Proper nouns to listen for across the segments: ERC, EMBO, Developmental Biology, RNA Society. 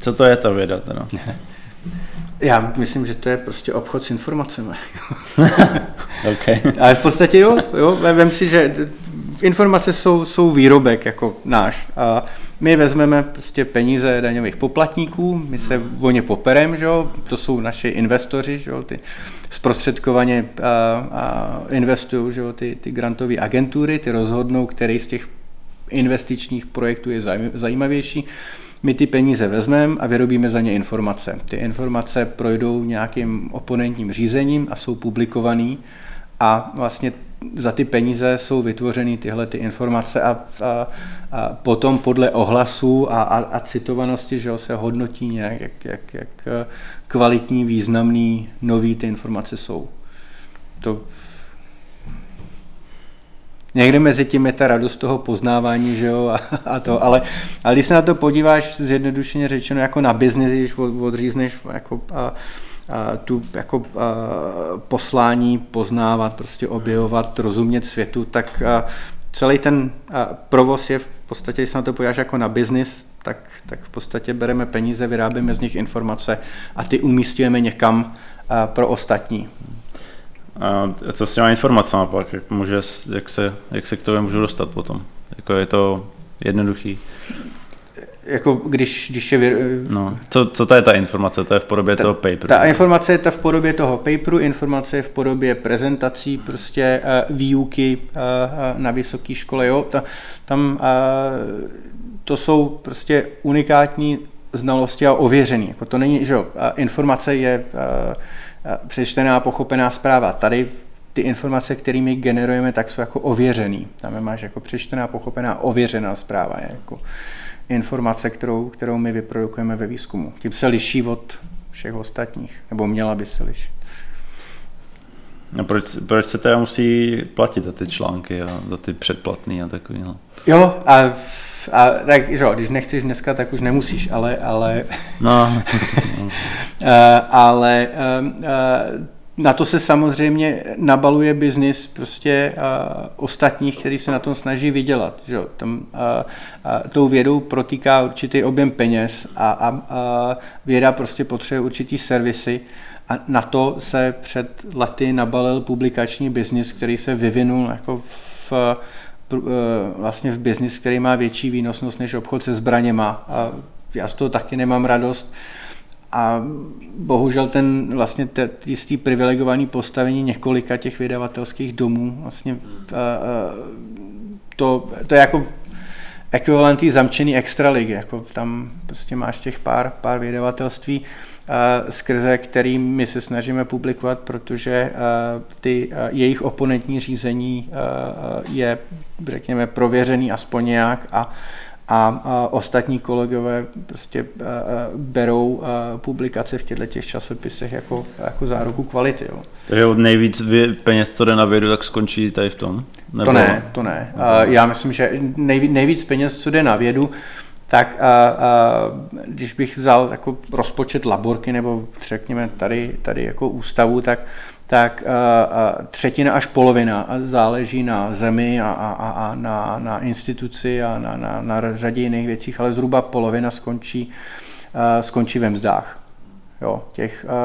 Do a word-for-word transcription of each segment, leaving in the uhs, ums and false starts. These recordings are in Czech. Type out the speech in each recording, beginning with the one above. Co to je ta věda teda? Já myslím, že to je prostě obchod s informacemi. Okay. Ale v podstatě jo, jo, vem si, že informace jsou, jsou výrobek jako náš a my vezmeme prostě peníze daňových poplatníků, my se o ně poperem, že jo? To jsou naši investoři, že jo? Ty zprostředkovaně a, a investují, že jo? Ty, ty grantové agentury, ty rozhodnou, který z těch investičních projektů je zajímavější. My ty peníze vezmeme a vyrobíme za ně informace. Ty informace projdou nějakým oponentním řízením a jsou publikovaný a vlastně za ty peníze jsou vytvořeny tyhle ty informace a, a, a potom podle ohlasu a, a, a citovanosti, že se hodnotí nějak, jak, jak, jak kvalitní, významný, nový ty informace jsou. To... Někde mezi tím je ta radost toho poznávání, že jo, a, a to, ale, ale když se na to podíváš zjednodušeně řečeno jako na biznis, když odřízneš jako a, a tu jako a, poslání, poznávat, prostě objevovat, rozumět světu, tak a, celý ten a, provoz je v podstatě, když se na to podíváš jako na biznis, tak, tak v podstatě bereme peníze, vyrábíme z nich informace a ty umístujeme někam a, pro ostatní. A co s těma informacemi pak? Jak, může, jak, se, jak se k tomu můžu dostat potom? Jako je to jednoduchý? Jako když, když je... Vy... No, co, co to je ta informace? To je v podobě ta, toho paperu? Ta informace je ta v podobě toho paperu, informace je v podobě prezentací, prostě uh, výuky uh, na vysoké škole. Jo? Ta, tam uh, to jsou prostě unikátní znalosti a ověřený. Jako to není, že jo, informace je... Uh, přečtená, pochopená zpráva. Tady ty informace, které my generujeme, tak jsou jako ověřený. Tam máš jako přečtená, pochopená, ověřená zpráva. Je jako informace, kterou, kterou my vyprodukujeme ve výzkumu. Tím se liší od všech ostatních. Nebo měla by se lišit. A proč, proč se teda musí platit za ty články a za ty předplatný a takový? Jo, a, a tak, jo, když nechceš dneska, tak už nemusíš, ale... ale... No. Uh, ale uh, uh, na to se samozřejmě nabaluje biznis prostě uh, ostatních, který se na tom snaží vydělat. Že? Tam, uh, uh, tou vědou protýká určitý objem peněz a, a uh, věda prostě potřebuje určitý servisy a na to se před lety nabalil publikační biznis, který se vyvinul jako v... Uh, vlastně v biznis, který má větší výnosnost než obchod se zbraněma. A já z toho taky nemám radost. A bohužel ten vlastně t- jistý privilegovaný postavení několika těch vydavatelských domů, vlastně a, a, to, to je jako ekvivalentní zamčený extraligy, jako tam prostě máš těch pár, pár vydavatelství, a, skrze který my se snažíme publikovat, protože a, ty a, jejich oponentní řízení a, a je, řekněme, prověřený aspoň nějak a A, a ostatní kolegové prostě a, a, berou a, publikace v těchto těch časopisech jako, jako záruku kvality. Jo. Takže od nejvíc peněz, co jde na vědu, tak skončí tady v tom? Nebo... To ne, to ne. A já myslím, že nejvíc, nejvíc peněz, co jde na vědu, tak a, a, když bych vzal jako rozpočet laborky nebo řekněme tady, tady jako ústavu, tak tak a, a třetina až polovina záleží na zemi a, a, a na, na instituci a na, na, na řadě jiných věcích, ale zhruba polovina skončí, a, skončí ve mzdách. Jo, těch, a, a,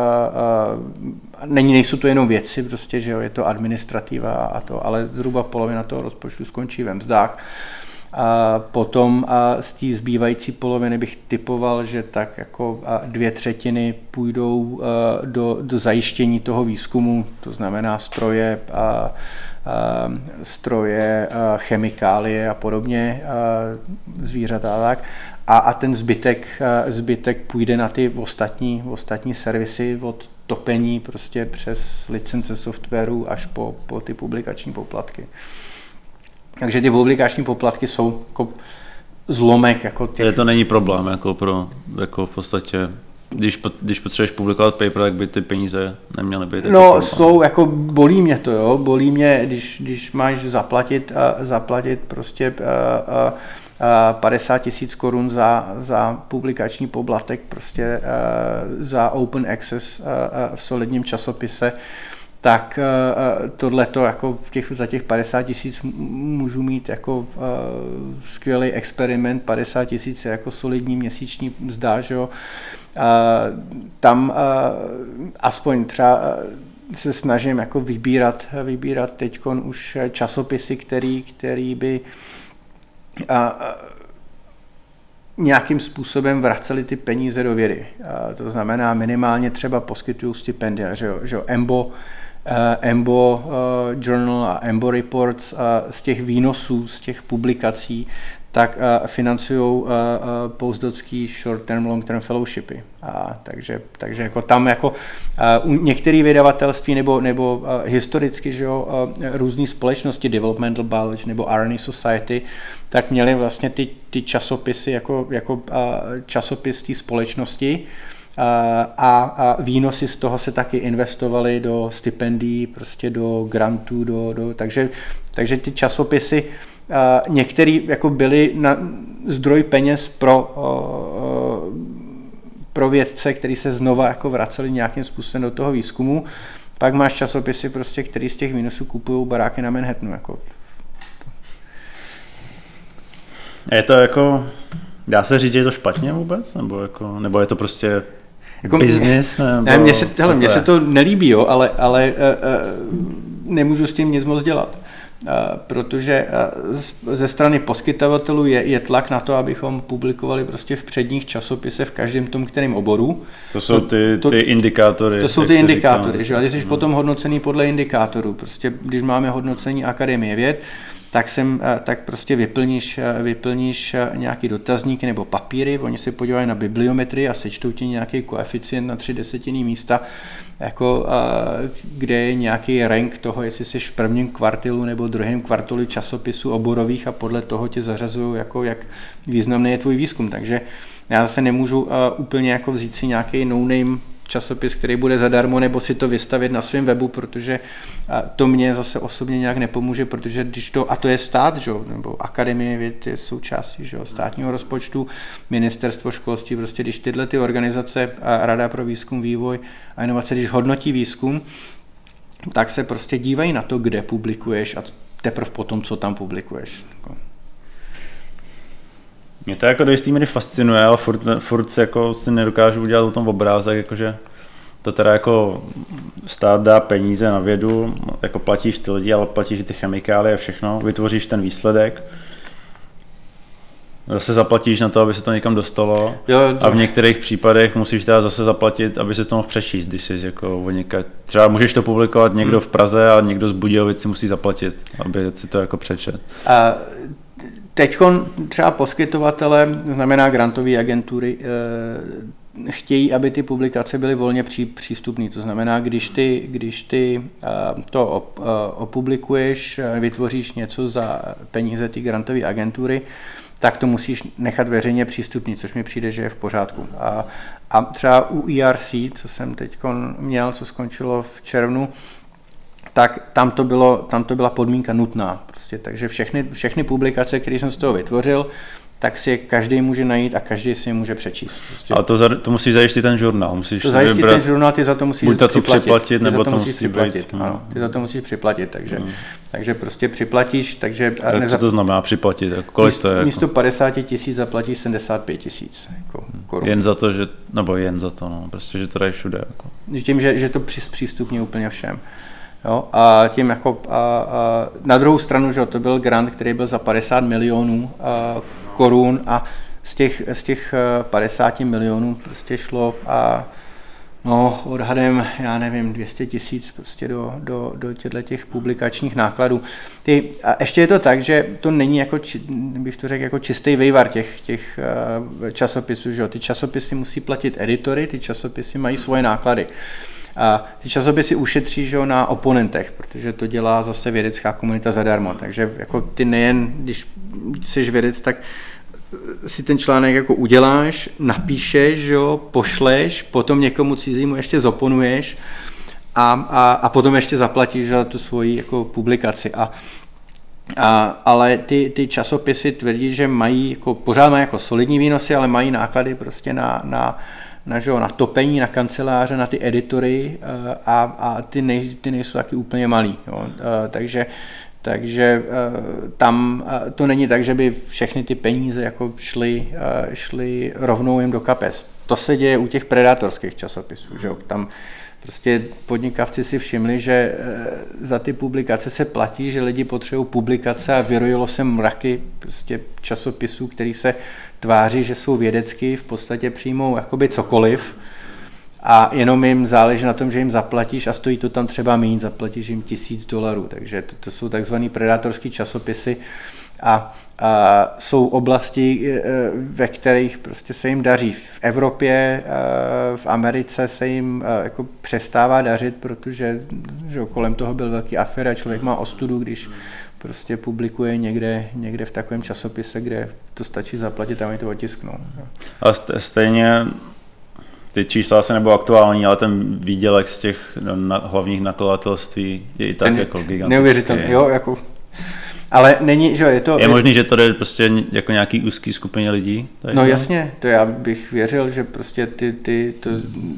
není, nejsou to jenom věci, prostě, že jo, je to administrativa a to, ale zhruba polovina toho rozpočtu skončí ve mzdách. A potom a z té zbývající poloviny bych typoval, že tak jako dvě třetiny půjdou do, do zajištění toho výzkumu, to znamená stroje, a, a, stroje, a chemikálie a podobně, a zvířata a tak. A, a ten zbytek, a zbytek půjde na ty ostatní, ostatní servisy od topení prostě přes licence softwaru až po, po ty publikační poplatky. Takže ty publikační poplatky jsou jako zlomek. Jako těch... To není problém jako pro, jako v podstatě, když, když potřebuješ publikovat paper, tak by ty peníze neměly být. No jako jsou, jako bolí mě to, jo, bolí mě, když, když máš zaplatit, a, zaplatit prostě a, a, padesát tisíc korun za, za publikační poplatek, prostě a, za open access a, a v solidním časopise, tak tohleto jako těch, za těch padesát tisíc můžu mít jako skvělý experiment, padesát tisíc jako solidní měsíční mzda, že jo. A tam aspoň třeba se snažím jako vybírat, vybírat teďkon už časopisy, který, který by nějakým způsobem vraceli ty peníze do vědy. A to znamená minimálně třeba poskytují stipendia, že jo, že jo, EMBO, Uh, EMBO uh, Journal a EMBO Reports uh, z těch výnosů, z těch publikací, tak uh, financujou uh, uh, postdocský short-term, long-term fellowshipy. A takže, takže jako tam jako uh, u některých vydavatelství nebo, nebo uh, historicky, že jo, uh, různé společnosti, Developmental Biology nebo R N A Society, tak měly vlastně ty, ty časopisy jako, jako uh, časopis té společnosti, a, a výnosy z toho se taky investovaly do stipendií, prostě do grantů, do, do, takže, takže ty časopisy některé jako byly na zdroj peněz pro, pro vědce, který se znova jako vraceli nějakým způsobem do toho výzkumu. Pak máš časopisy, prostě, který z těch výnosů kupují baráky na Manhattanu. Jako. Je to jako, dá se říct, že je to špatně vůbec? Nebo, jako, nebo je to prostě... Jako business, nebo ne, mně se, hele, mně se to nelíbí, jo, ale, ale uh, uh, nemůžu s tím nic moc dělat. Uh, protože uh, z, ze strany poskytovatelů je, je tlak na to, abychom publikovali prostě v předních časopisech v každém tom, kterém oboru. To jsou ty, to, ty indikátory. To jsou ty indikátory, že? Ale jsi no. potom hodnocený podle indikátorů. Prostě, když máme hodnocení Akademie věd, tak, sem, tak prostě vyplníš, vyplníš nějaký dotazníky nebo papíry, oni se podívají na bibliometrii a sečtou ti nějaký koeficient na tři desetiny místa, jako, kde je nějaký rank toho, jestli jsi v prvním kvartilu nebo druhém kvartilu časopisů oborových a podle toho tě zařazují, jako, jak významný je tvůj výzkum. Takže já zase nemůžu úplně jako vzít si nějaký no-name časopis, který bude zadarmo, nebo si to vystavit na svém webu, protože to mě zase osobně nějak nepomůže, protože když to, a to je stát, že? Nebo Akademie věd je součástí, že? Státního rozpočtu, ministerstvo školství, prostě když tyhle ty organizace, Rada pro výzkum, vývoj a inovace, když hodnotí výzkum, tak se prostě dívají na to, kde publikuješ a teprve potom, co tam publikuješ. Mě to jako do jistý míry fascinuje, ale furt, furt jako si nedokážu udělat o tom obrázek, jakože to teda jako stát dá peníze na vědu, jako platíš ty lidi, ale platíš ty chemikálie a všechno, vytvoříš ten výsledek, zase zaplatíš na to, aby se to někam dostalo, jo, a v některých případech musíš teda zase zaplatit, aby se to mohl přečíst, když jsi jako od něka... Třeba můžeš to publikovat někdo v Praze a někdo z Budějovic si musí zaplatit, aby si to jako přečet. A... Teď třeba poskytovatele, znamená grantové agentury, chtějí, aby ty publikace byly volně přístupné. To znamená, když ty, když ty to opublikuješ, vytvoříš něco za peníze ty grantové agentury, tak to musíš nechat veřejně přístupný, což mi přijde, že je v pořádku. A, a třeba u E R C, co jsem teď měl, co skončilo v červnu, tak tam to, bylo, tam to byla podmínka nutná. Prostě. Takže všechny, všechny publikace, které jsem z toho vytvořil, tak si je každý může najít a každý si je může přečíst. Prostě. A to, za, to musíš zajistit ten žurnál. Musíš to zajistit ten žurnál, ty za to musíš buď připlatit. Buď to připlatit, nebo to musíš připlatit. Být, ano, ty za to musíš připlatit, takže, hmm. takže prostě připlatíš. Takže a nezap... Co to znamená připlatit? Kolik to je? Místo jako? padesát tisíc zaplatíš sedmdesát pět tisíc jako korun. Jen za to, že, nebo jen za to, no, prostě, že to dají všude. Jako. Tím, že, že to přístupní úplně všem. Jo, a tím jako a, a, na druhou stranu, že to byl grant, který byl za padesát milionů a, korun a z těch, z těch padesát milionů prostě šlo a no, odhadem, já nevím, dvě stě tisíc prostě do, do, do těchto publikačních nákladů. Ty, a ještě je to tak, že to není jako, či, bych to řekl, jako čistý vejvar těch, těch časopisů, že jo, ty časopisy musí platit editory, ty časopisy mají svoje náklady. A ty časopisy ušetří, že jo, na oponentech, protože to dělá zase vědecká komunita zadarmo, takže jako ty nejen, když jsi vědec, tak si ten článek jako uděláš, napíšeš, že jo, pošleš, potom někomu cizímu ještě zoponuješ a, a, a potom ještě zaplatíš za tu svoji jako publikaci. A A, ale ty, ty časopisy tvrdí, že mají jako, pořád mají jako solidní výnosy, ale mají náklady prostě na, na, na, že, na topení, na kanceláře, na ty editory a, a ty, nej, ty nejsou taky úplně malý. Jo. Takže, takže tam to není tak, že by všechny ty peníze jako šly, šly rovnou jim do kapes. To se děje u těch predátorských časopisů. Že? Tam prostě podnikavci si všimli, že za ty publikace se platí, že lidi potřebují publikace a vyrojilo se mraky prostě časopisů, který se tváří, že jsou vědecký, v podstatě přijmou jakoby cokoliv a jenom jim záleží na tom, že jim zaplatíš a stojí to tam třeba míň, zaplatíš jim tisíc dolarů. Takže to, to jsou takzvané predátorské časopisy a A jsou oblasti, ve kterých prostě se jim daří. V Evropě, v Americe se jim jako přestává dařit, protože že kolem toho byl velký afér a člověk má ostudu, když prostě publikuje někde, někde v takovém časopise, kde to stačí zaplatit a oni to otisknou. A stejně ty čísla asi nebudou aktuální, ale ten výdělek z těch hlavních nakladatelství je i tak ten jako gigantický. Neuvěřitelný, jo, jako... Ale není, že je to... Je možný, že to jde prostě jako nějaký úzký skupině lidí? No ne? Jasně, to já bych věřil, že prostě ty, ty, to,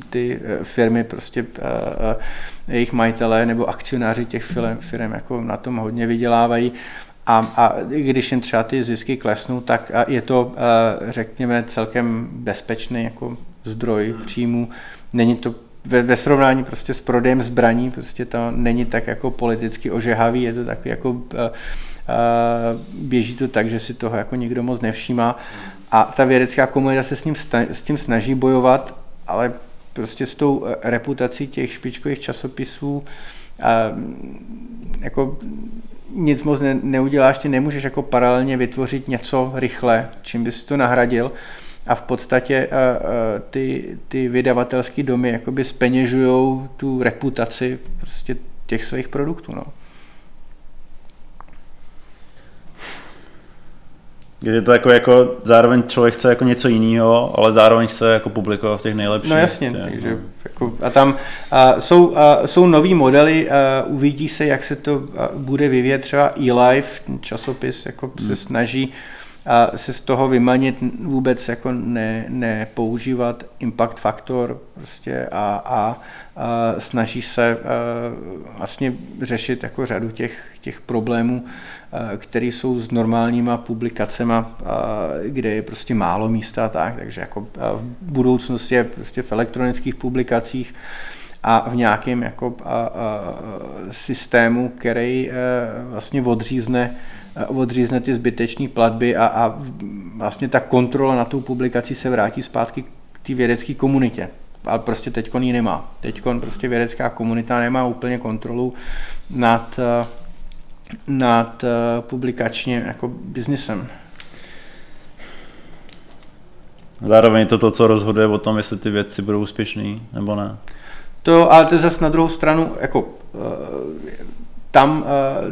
ty firmy, prostě uh, jejich majitelé nebo akcionáři těch firm, firm jako na tom hodně vydělávají a, a když jim třeba ty zisky klesnou, tak je to, uh, řekněme, celkem bezpečný jako zdroj příjmu. Není to Ve, ve srovnání prostě s prodejem zbraní, prostě to není tak jako politicky ožehavý, je to tak jako uh, běží to tak, že si toho jako nikdo moc nevšímá a ta vědecká komunita se s ním s tím snaží bojovat, ale prostě s tou reputací těch špičkových časopisů uh, jako nic moc ne, neuděláš, ty nemůžeš jako paralelně vytvořit něco rychle, čím bys to nahradil. A v podstatě ty, ty vydavatelské domy jakoby zpeněžují tu reputaci prostě těch svých produktů. No. Je to jako, jako zároveň člověk chce jako něco jiného, ale zároveň chce jako publikovat v těch nejlepších. No jasně, těch, takže no. Jako, a tam a jsou, a jsou nový modely, a uvidí se, jak se to bude vyvíjet, třeba eLife, časopis jako hmm. se snaží a se z toho vymanit, vůbec jako ne, nepoužívat impact faktor prostě a, a, a snaží se a, vlastně řešit jako řadu těch, těch problémů, které jsou s normálníma publikacema, a, kde je prostě málo místa, tak, takže jako v budoucnosti je prostě v elektronických publikacích a v nějakém jako a, a, systému, který a, vlastně odřízne odřízne ty zbytečné platby a, a vlastně ta kontrola na tu publikaci se vrátí zpátky k té vědecké komunitě. Ale prostě teďkon ji nemá. Teďkon prostě vědecká komunita nemá úplně kontrolu nad, nad publikačním jako biznisem. Zároveň je to to, co rozhoduje o tom, jestli ty vědci budou úspěšný nebo ne. To, ale to je zase na druhou stranu jako... Tam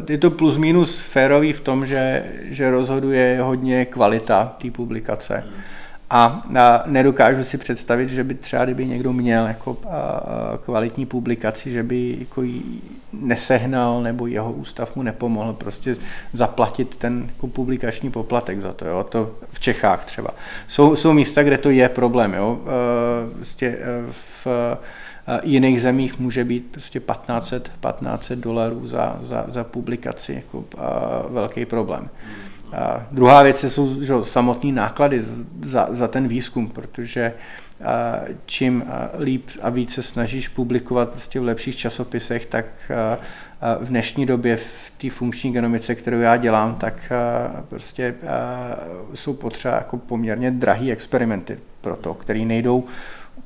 je to plus minus férový v tom, že, že rozhoduje hodně kvalita té publikace. A, a nedokážu si představit, že by třeba, kdyby někdo měl jako a, a kvalitní publikaci, že by jako ji nesehnal nebo jeho ústav mu nepomohl prostě zaplatit ten jako publikační poplatek za to. Jo? To v Čechách třeba. Jsou, jsou místa, kde to je problém. Jo? Vlastně v jiných zemích může být prostě patnáct set dolarů za, za, za publikaci, jako a velký problém. A druhá věc jsou že, samotný náklady za, za ten výzkum, protože a, čím a, líp a více snažíš publikovat prostě v lepších časopisech, tak a, a v dnešní době v té funkční genomice, kterou já dělám, tak a, prostě a, jsou potřeba jako poměrně drahé experimenty pro to, které nejdou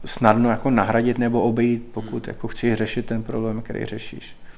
snadno jako nahradit nebo obejít, pokud jako chci řešit ten problém, který řešíš.